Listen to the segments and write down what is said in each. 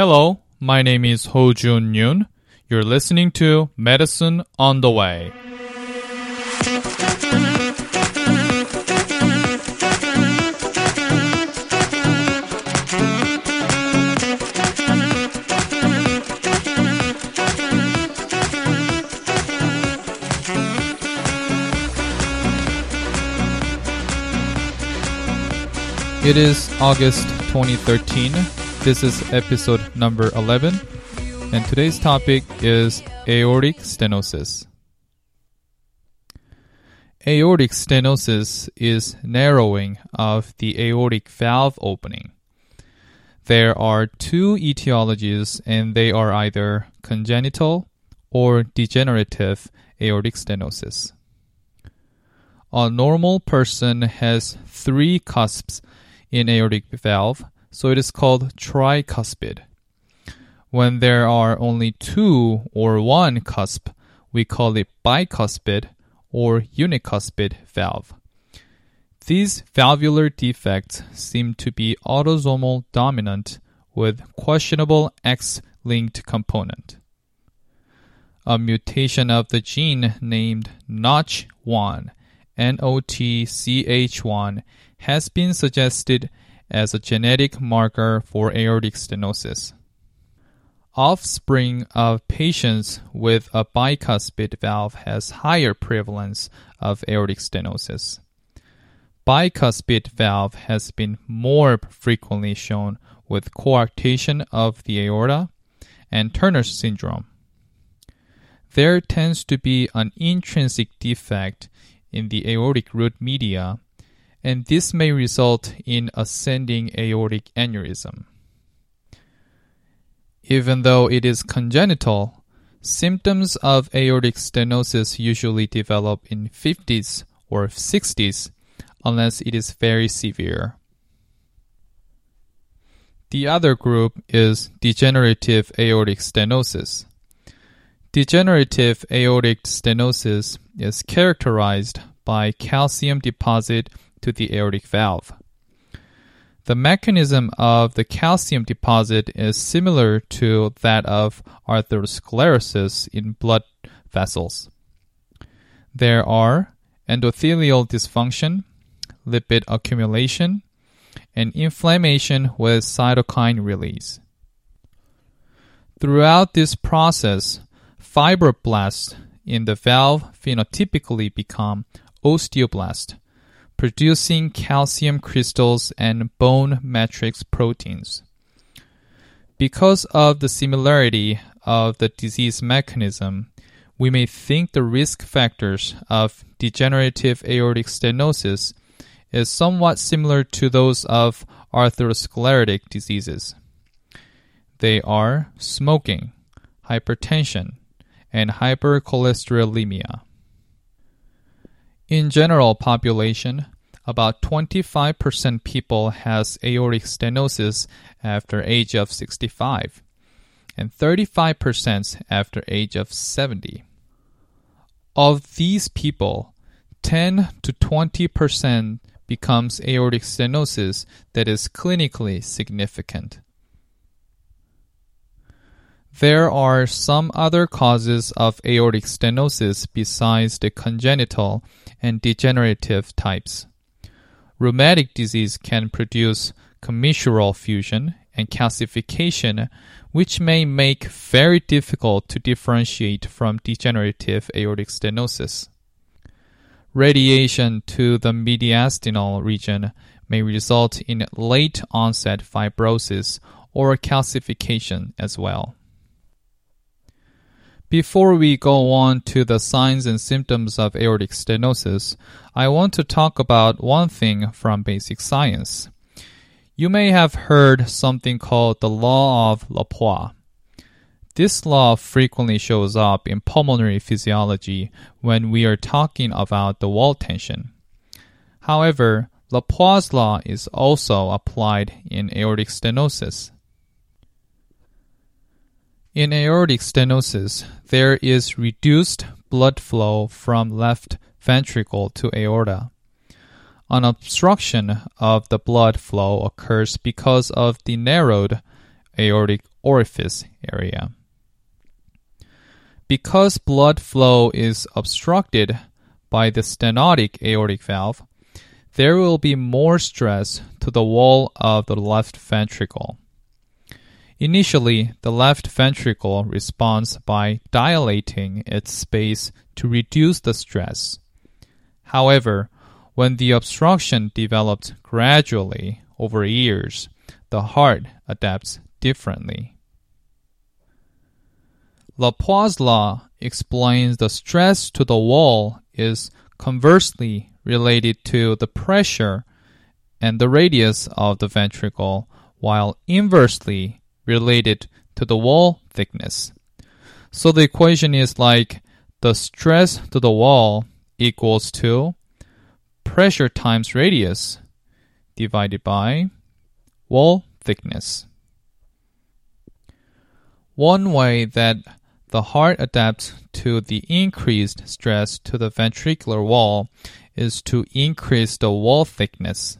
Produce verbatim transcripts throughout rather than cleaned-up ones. Hello, my name is Ho Jun Yoon. You're listening to Medicine on the Way. It is August twenty thirteen. This is episode number eleven, and today's topic is aortic stenosis. Aortic stenosis is narrowing of the aortic valve opening. There are two etiologies, and they are either congenital or degenerative aortic stenosis. A normal person has three cusps in aortic valve, so it is called tricuspid. When there are only two or one cusp, we call it bicuspid or unicuspid valve. These valvular defects seem to be autosomal dominant with questionable X-linked component. A mutation of the gene named notch one, N O T C H one, has been suggested as a genetic marker for aortic stenosis. Offspring of patients with a bicuspid valve has higher prevalence of aortic stenosis. Bicuspid valve has been more frequently shown with coarctation of the aorta and Turner's syndrome. There tends to be an intrinsic defect in the aortic root media, and this may result in ascending aortic aneurysm. Even though it is congenital, symptoms of aortic stenosis usually develop in fifties or sixties unless it is very severe. The other group is degenerative aortic stenosis. Degenerative aortic stenosis is characterized by calcium deposit to the aortic valve. The mechanism of the calcium deposit is similar to that of atherosclerosis in blood vessels. There are endothelial dysfunction, lipid accumulation, and inflammation with cytokine release. Throughout this process, fibroblasts in the valve phenotypically become osteoblasts, producing calcium crystals and bone matrix proteins. Because of the similarity of the disease mechanism, we may think the risk factors of degenerative aortic stenosis is somewhat similar to those of atherosclerotic diseases. They are smoking, hypertension, and hypercholesterolemia. In general population, about twenty-five percent people has aortic stenosis after age of sixty-five, and thirty-five percent after age of seventy. Of these people, ten to twenty percent becomes aortic stenosis that is clinically significant. There are some other causes of aortic stenosis besides the congenital and degenerative types. Rheumatic disease can produce commissural fusion and calcification, which may make very difficult to differentiate from degenerative aortic stenosis. Radiation to the mediastinal region may result in late-onset fibrosis or calcification as well. Before we go on to the signs and symptoms of aortic stenosis, I want to talk about one thing from basic science. You may have heard something called the law of Laplace. This law frequently shows up in pulmonary physiology when we are talking about the wall tension. However, Laplace's law is also applied in aortic stenosis. In aortic stenosis, there is reduced blood flow from left ventricle to aorta. An obstruction of the blood flow occurs because of the narrowed aortic orifice area. Because blood flow is obstructed by the stenotic aortic valve, there will be more stress to the wall of the left ventricle. Initially, the left ventricle responds by dilating its space to reduce the stress. However, when the obstruction develops gradually over years, the heart adapts differently. Laplace's law explains the stress to the wall is conversely related to the pressure and the radius of the ventricle, while inversely related to the wall thickness. So the equation is like the stress to the wall equals to pressure times radius divided by wall thickness. One way that the heart adapts to the increased stress to the ventricular wall is to increase the wall thickness.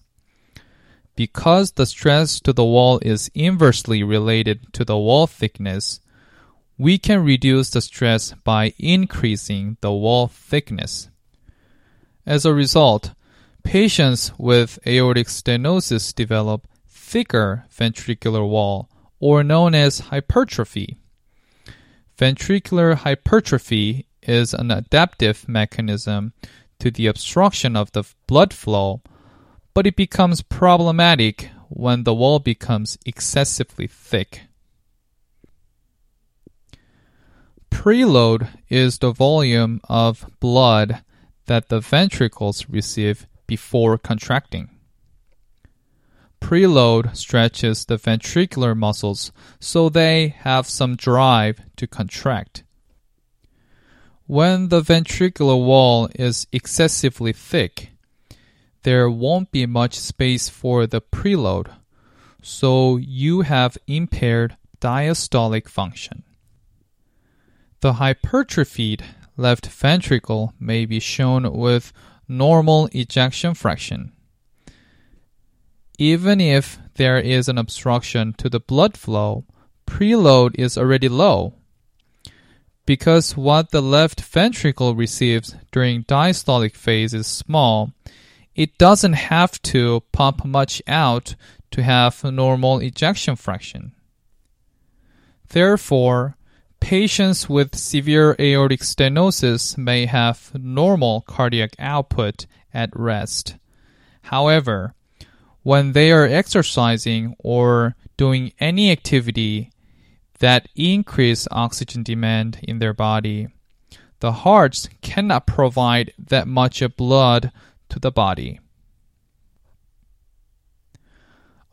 Because the stress to the wall is inversely related to the wall thickness, we can reduce the stress by increasing the wall thickness. As a result, patients with aortic stenosis develop thicker ventricular wall, or known as hypertrophy. Ventricular hypertrophy is an adaptive mechanism to the obstruction of the blood flow, but it becomes problematic when the wall becomes excessively thick. Preload is the volume of blood that the ventricles receive before contracting. Preload stretches the ventricular muscles so they have some drive to contract. When the ventricular wall is excessively thick, there won't be much space for the preload, so you have impaired diastolic function. The hypertrophied left ventricle may be shown with normal ejection fraction. Even if there is an obstruction to the blood flow, preload is already low. Because what the left ventricle receives during diastolic phase is small, it doesn't have to pump much out to have normal ejection fraction. Therefore, patients with severe aortic stenosis may have normal cardiac output at rest. However, when they are exercising or doing any activity that increases oxygen demand in their body, the hearts cannot provide that much of blood to the body.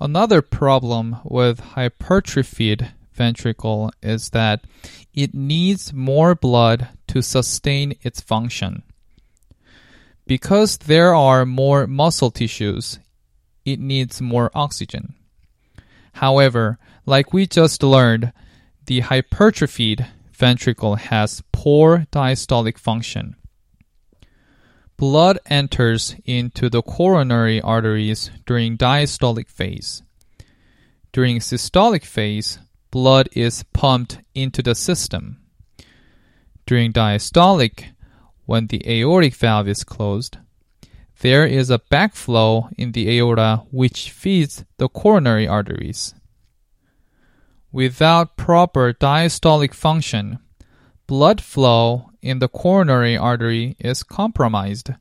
Another problem with hypertrophied ventricle is that it needs more blood to sustain its function. Because there are more muscle tissues, it needs more oxygen. However, like we just learned, the hypertrophied ventricle has poor diastolic function. Blood enters into the coronary arteries during diastolic phase. During systolic phase, blood is pumped into the system. During diastolic, when the aortic valve is closed, there is a backflow in the aorta which feeds the coronary arteries. Without proper diastolic function, blood flow in the coronary artery is compromised.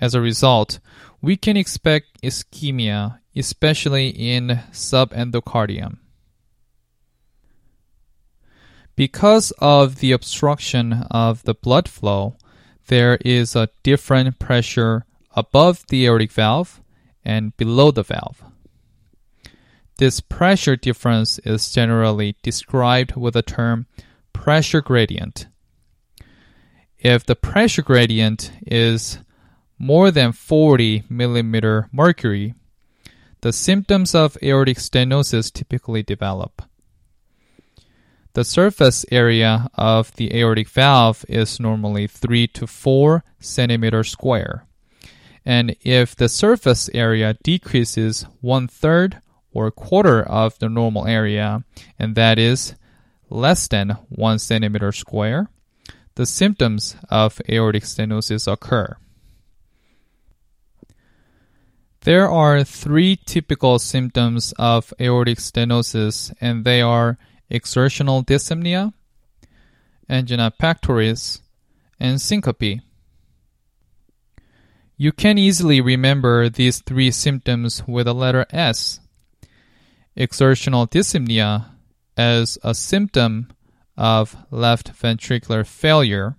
As a result, we can expect ischemia, especially in subendocardium. Because of the obstruction of the blood flow, there is a different pressure above the aortic valve and below the valve. This pressure difference is generally described with the term pressure gradient. If the pressure gradient is more than forty millimeters mercury, the symptoms of aortic stenosis typically develop. The surface area of the aortic valve is normally three to four centimeters square, and if the surface area decreases one third or a quarter of the normal area, and that is less than one centimeter square, the symptoms of aortic stenosis occur. There are three typical symptoms of aortic stenosis, and they are exertional dyspnea, angina pectoris, and syncope. You can easily remember these three symptoms with the letter S. Exertional dyspnea as a symptom of left ventricular failure.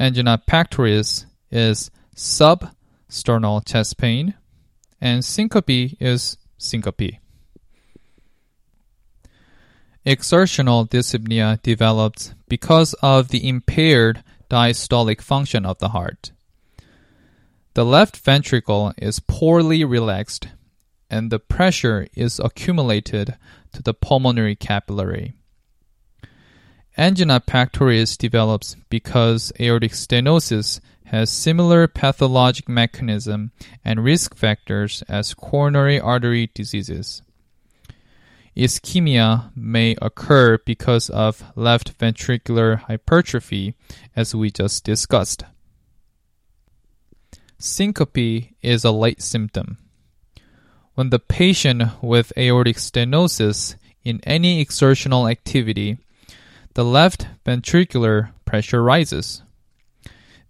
Angina pectoris is substernal chest pain. And syncope is syncope. Exertional dyspnea develops because of the impaired diastolic function of the heart. The left ventricle is poorly relaxed, and the pressure is accumulated to the pulmonary capillary. Angina pectoris develops because aortic stenosis has similar pathologic mechanism and risk factors as coronary artery diseases. Ischemia may occur because of left ventricular hypertrophy, as we just discussed. Syncope is a late symptom. When the patient with aortic stenosis in any exertional activity, the left ventricular pressure rises.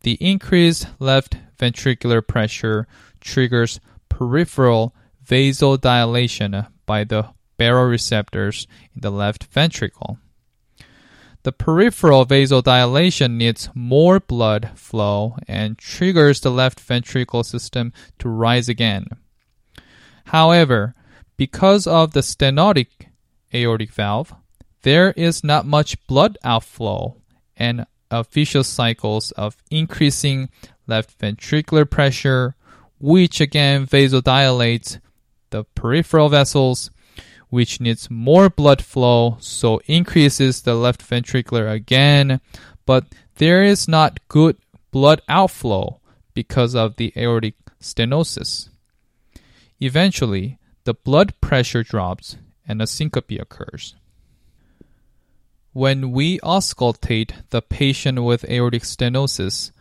The increased left ventricular pressure triggers peripheral vasodilation by the baroreceptors in the left ventricle. The peripheral vasodilation needs more blood flow and triggers the left ventricle system to rise again. However, because of the stenotic aortic valve, there is not much blood outflow and a vicious cycle of increasing left ventricular pressure, which again vasodilates the peripheral vessels, which needs more blood flow, so increases the left ventricular again, but there is not good blood outflow because of the aortic stenosis. Eventually, the blood pressure drops and a syncope occurs. When we auscultate the patient with aortic stenosis,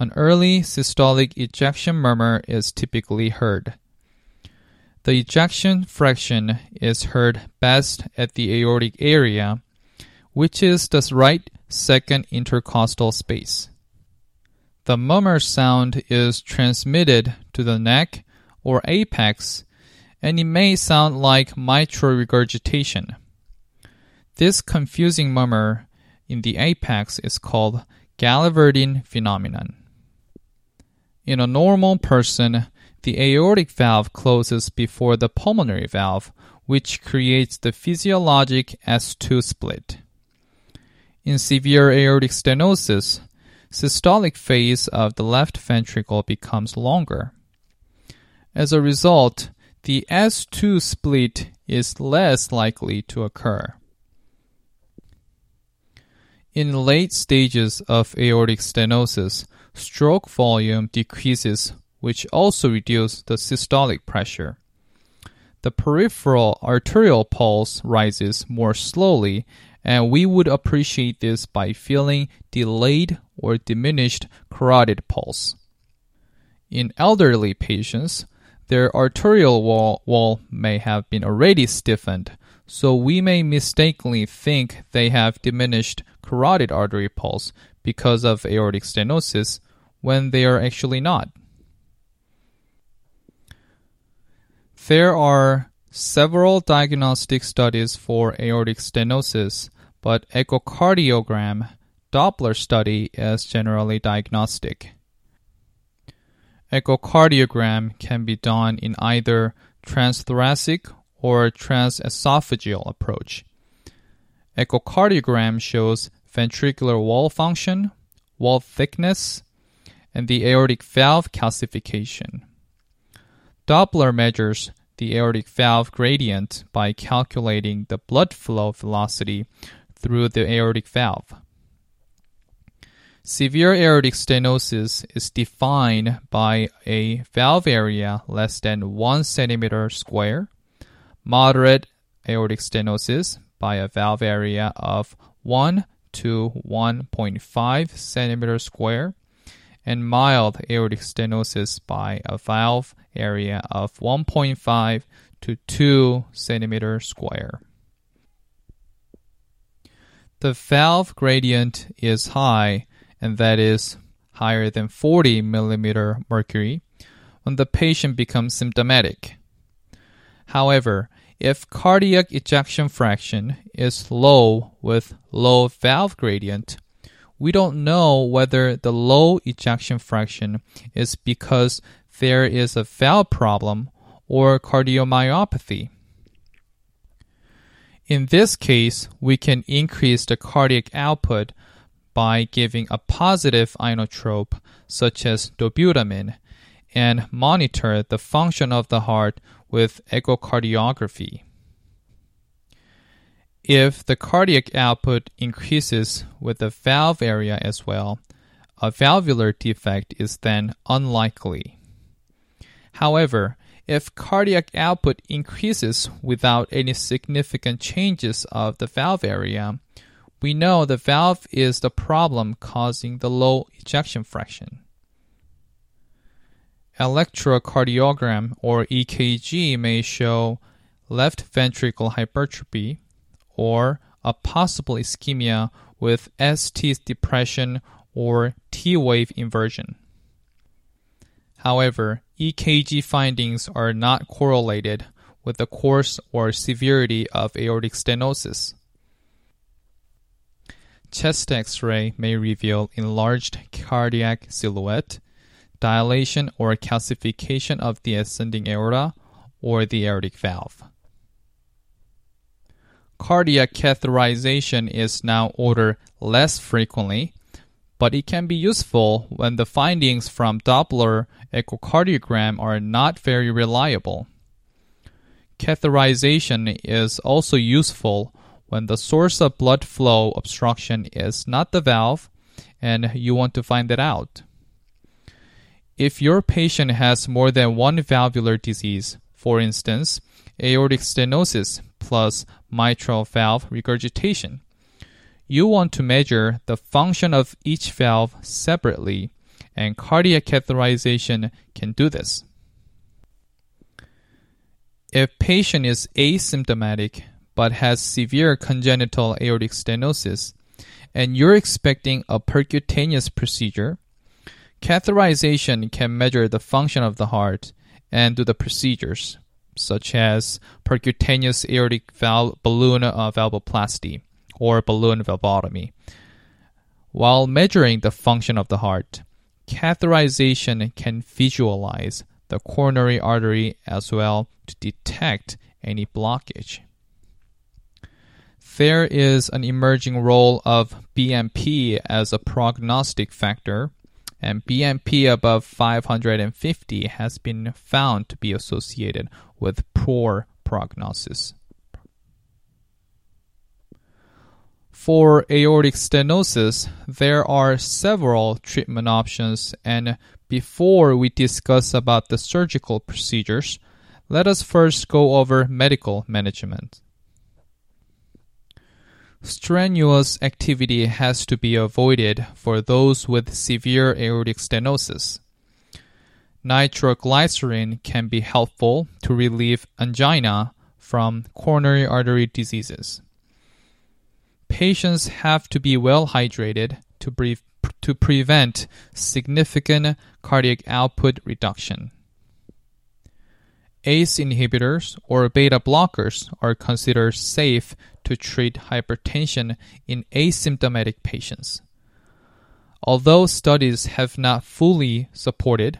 an early systolic ejection murmur is typically heard. The ejection fraction is heard best at the aortic area, which is the right second intercostal space. The murmur sound is transmitted to the neck or apex, and it may sound like mitral regurgitation. This confusing murmur in the apex is called Gallavardin phenomenon. In a normal person, the aortic valve closes before the pulmonary valve, which creates the physiologic S two split. In severe aortic stenosis, systolic phase of the left ventricle becomes longer. As a result, the S two split is less likely to occur. In late stages of aortic stenosis, stroke volume decreases, which also reduces the systolic pressure. The peripheral arterial pulse rises more slowly, and we would appreciate this by feeling delayed or diminished carotid pulse. In elderly patients, their arterial wall, wall may have been already stiffened, so we may mistakenly think they have diminished carotid artery pulse because of aortic stenosis when they are actually not. There are several diagnostic studies for aortic stenosis, but echocardiogram Doppler study is generally diagnostic. Echocardiogram can be done in either transthoracic or transesophageal approach. Echocardiogram shows ventricular wall function, wall thickness, and the aortic valve calcification. Doppler measures the aortic valve gradient by calculating the blood flow velocity through the aortic valve. Severe aortic stenosis is defined by a valve area less than one centimeter square, moderate aortic stenosis by a valve area of one to one point five centimeters square, and mild aortic stenosis by a valve area of one point five to two centimeters square. The valve gradient is high, and that is higher than forty millimeter mercury, when the patient becomes symptomatic. However, if cardiac ejection fraction is low with low valve gradient, we don't know whether the low ejection fraction is because there is a valve problem or cardiomyopathy. In this case, we can increase the cardiac output by giving a positive inotrope such as dobutamine and monitor the function of the heart with echocardiography. If the cardiac output increases with the valve area as well, a valvular defect is then unlikely. However, if cardiac output increases without any significant changes of the valve area, we know the valve is the problem causing the low ejection fraction. Electrocardiogram or E K G may show left ventricle hypertrophy or a possible ischemia with S T depression or T-wave inversion. However, E K G findings are not correlated with the course or severity of aortic stenosis. Chest X-ray may reveal enlarged cardiac silhouette, dilation or calcification of the ascending aorta or the aortic valve. Cardiac catheterization is now ordered less frequently, but it can be useful when the findings from Doppler echocardiogram are not very reliable. Catheterization is also useful when the source of blood flow obstruction is not the valve and you want to find that out. If your patient has more than one valvular disease, for instance, aortic stenosis plus mitral valve regurgitation, you want to measure the function of each valve separately, and cardiac catheterization can do this. If patient is asymptomatic but has severe congenital aortic stenosis, and you're expecting a percutaneous procedure, catheterization can measure the function of the heart and do the procedures, such as percutaneous aortic valve balloon uh, valvoplasty or balloon valvotomy. While measuring the function of the heart, catheterization can visualize the coronary artery as well to detect any blockage. There is an emerging role of B M P as a prognostic factor, and B M P above five hundred fifty has been found to be associated with poor prognosis. For aortic stenosis, there are several treatment options, and before we discuss about the surgical procedures, let us first go over medical management. Strenuous activity has to be avoided for those with severe aortic stenosis. Nitroglycerin can be helpful to relieve angina from coronary artery diseases. Patients have to be well hydrated to, pre- to prevent significant cardiac output reduction. ACE inhibitors or beta blockers are considered safe to treat hypertension in asymptomatic patients. Although studies have not fully supported,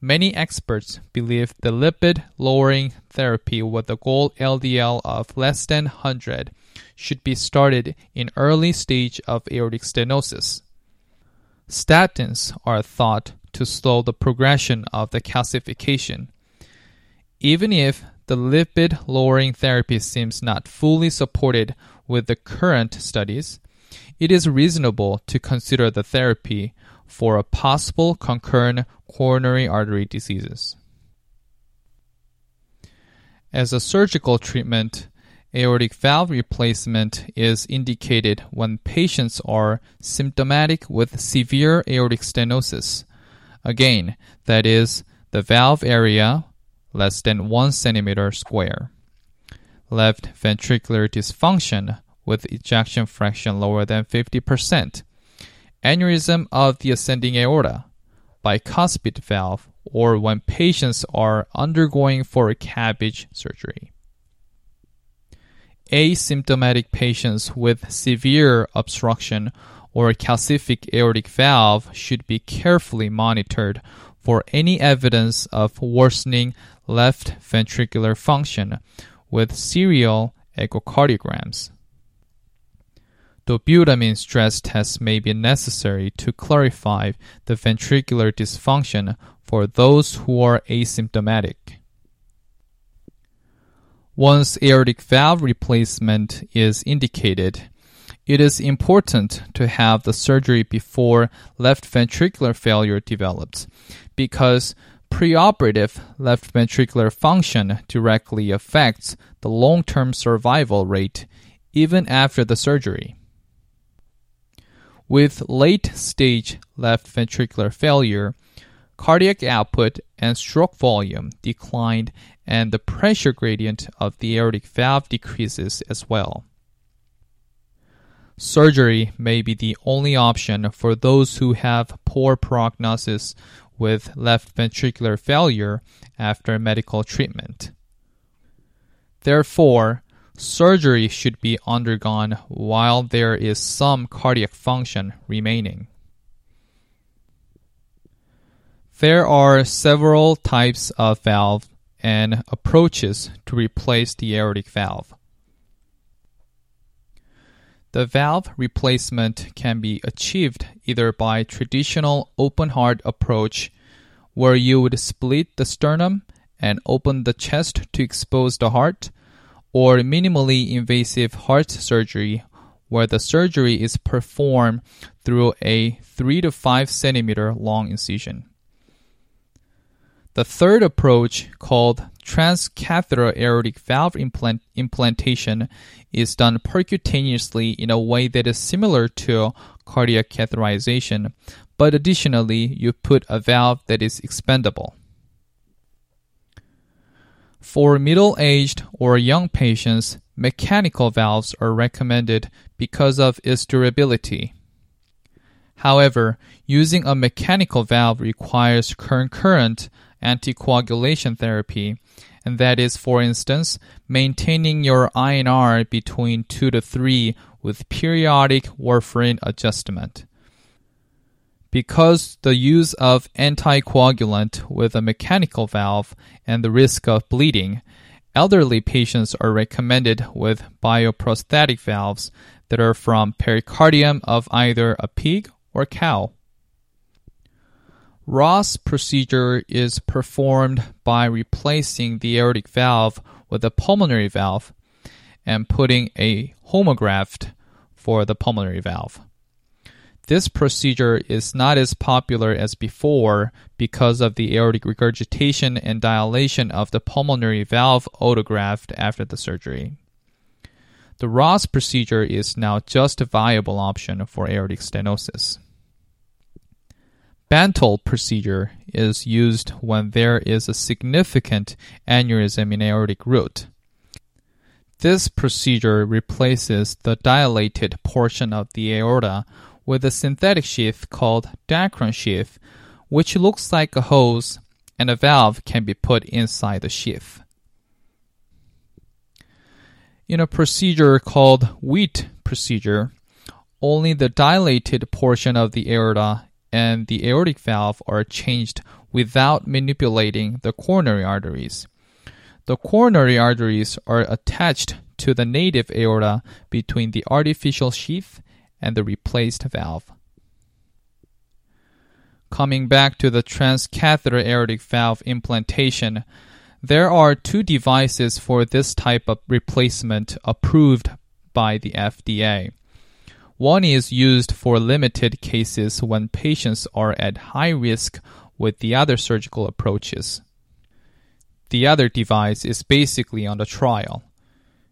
many experts believe the lipid-lowering therapy with a goal L D L of less than one hundred should be started in early stage of aortic stenosis. Statins are thought to slow the progression of the calcification. Even if the lipid-lowering therapy seems not fully supported with the current studies, it is reasonable to consider the therapy for a possible concurrent coronary artery diseases. As a surgical treatment, aortic valve replacement is indicated when patients are symptomatic with severe aortic stenosis. Again, that is the valve area less than one centimeter squared. Left ventricular dysfunction with ejection fraction lower than fifty percent. Aneurysm of the ascending aorta, bicuspid valve, or when patients are undergoing for C A B G surgery. Asymptomatic patients with severe obstruction or calcific aortic valve should be carefully monitored for any evidence of worsening left ventricular function with serial echocardiograms. Dobutamine stress tests may be necessary to clarify the ventricular dysfunction for those who are asymptomatic. Once aortic valve replacement is indicated, it is important to have the surgery before left ventricular failure develops, because preoperative left ventricular function directly affects the long-term survival rate even after the surgery. With late-stage left ventricular failure, cardiac output and stroke volume declined, and the pressure gradient of the aortic valve decreases as well. Surgery may be the only option for those who have poor prognosis with left ventricular failure after medical treatment. Therefore, surgery should be undergone while there is some cardiac function remaining. There are several types of valve and approaches to replace the aortic valve. The valve replacement can be achieved either by traditional open-heart approach, where you would split the sternum and open the chest to expose the heart, or minimally invasive heart surgery, where the surgery is performed through a three to five centimeter long incision. The third approach, called transcatheter aortic valve implant- implantation, is done percutaneously in a way that is similar to cardiac catheterization, but additionally, you put a valve that is expendable. For middle-aged or young patients, mechanical valves are recommended because of its durability. However, using a mechanical valve requires concurrent anticoagulation therapy, and that is, for instance, maintaining your I N R between two to three with periodic warfarin adjustment. Because the use of anticoagulant with a mechanical valve and the risk of bleeding, elderly patients are recommended with bioprosthetic valves that are from pericardium of either a pig or cow. Ross procedure is performed by replacing the aortic valve with a pulmonary valve and putting a homograft for the pulmonary valve. This procedure is not as popular as before because of the aortic regurgitation and dilation of the pulmonary valve autograft after the surgery. The Ross procedure is now just a viable option for aortic stenosis. Bentall procedure is used when there is a significant aneurysm in aortic root. This procedure replaces the dilated portion of the aorta with a synthetic sheath called Dacron sheath, which looks like a hose, and a valve can be put inside the sheath. In a procedure called Wheat procedure, only the dilated portion of the aorta and the aortic valve are changed without manipulating the coronary arteries. The coronary arteries are attached to the native aorta between the artificial sheath and the replaced valve. Coming back to the transcatheter aortic valve implantation, there are two devices for this type of replacement approved by the F D A. One is used for limited cases when patients are at high risk with the other surgical approaches. The other device is basically on the trial.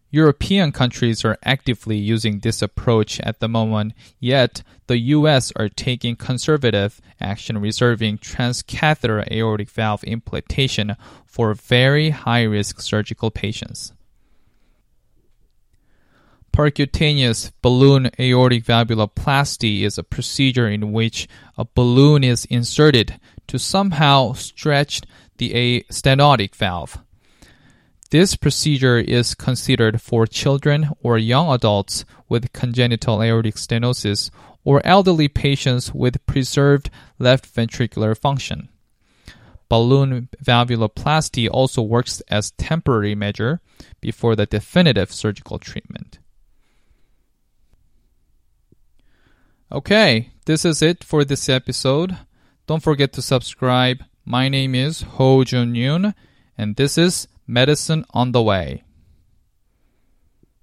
European countries are actively using this approach at the moment, yet the U S are taking conservative action reserving transcatheter aortic valve implantation for very high-risk surgical patients. Percutaneous balloon aortic valvuloplasty is a procedure in which a balloon is inserted to somehow stretch the stenotic valve. This procedure is considered for children or young adults with congenital aortic stenosis or elderly patients with preserved left ventricular function. Balloon valvuloplasty also works as temporary measure before the definitive surgical treatment. Okay, this is it for this episode. Don't forget to subscribe. My name is Ho Jun Yoon, and this is Medicine on the Way.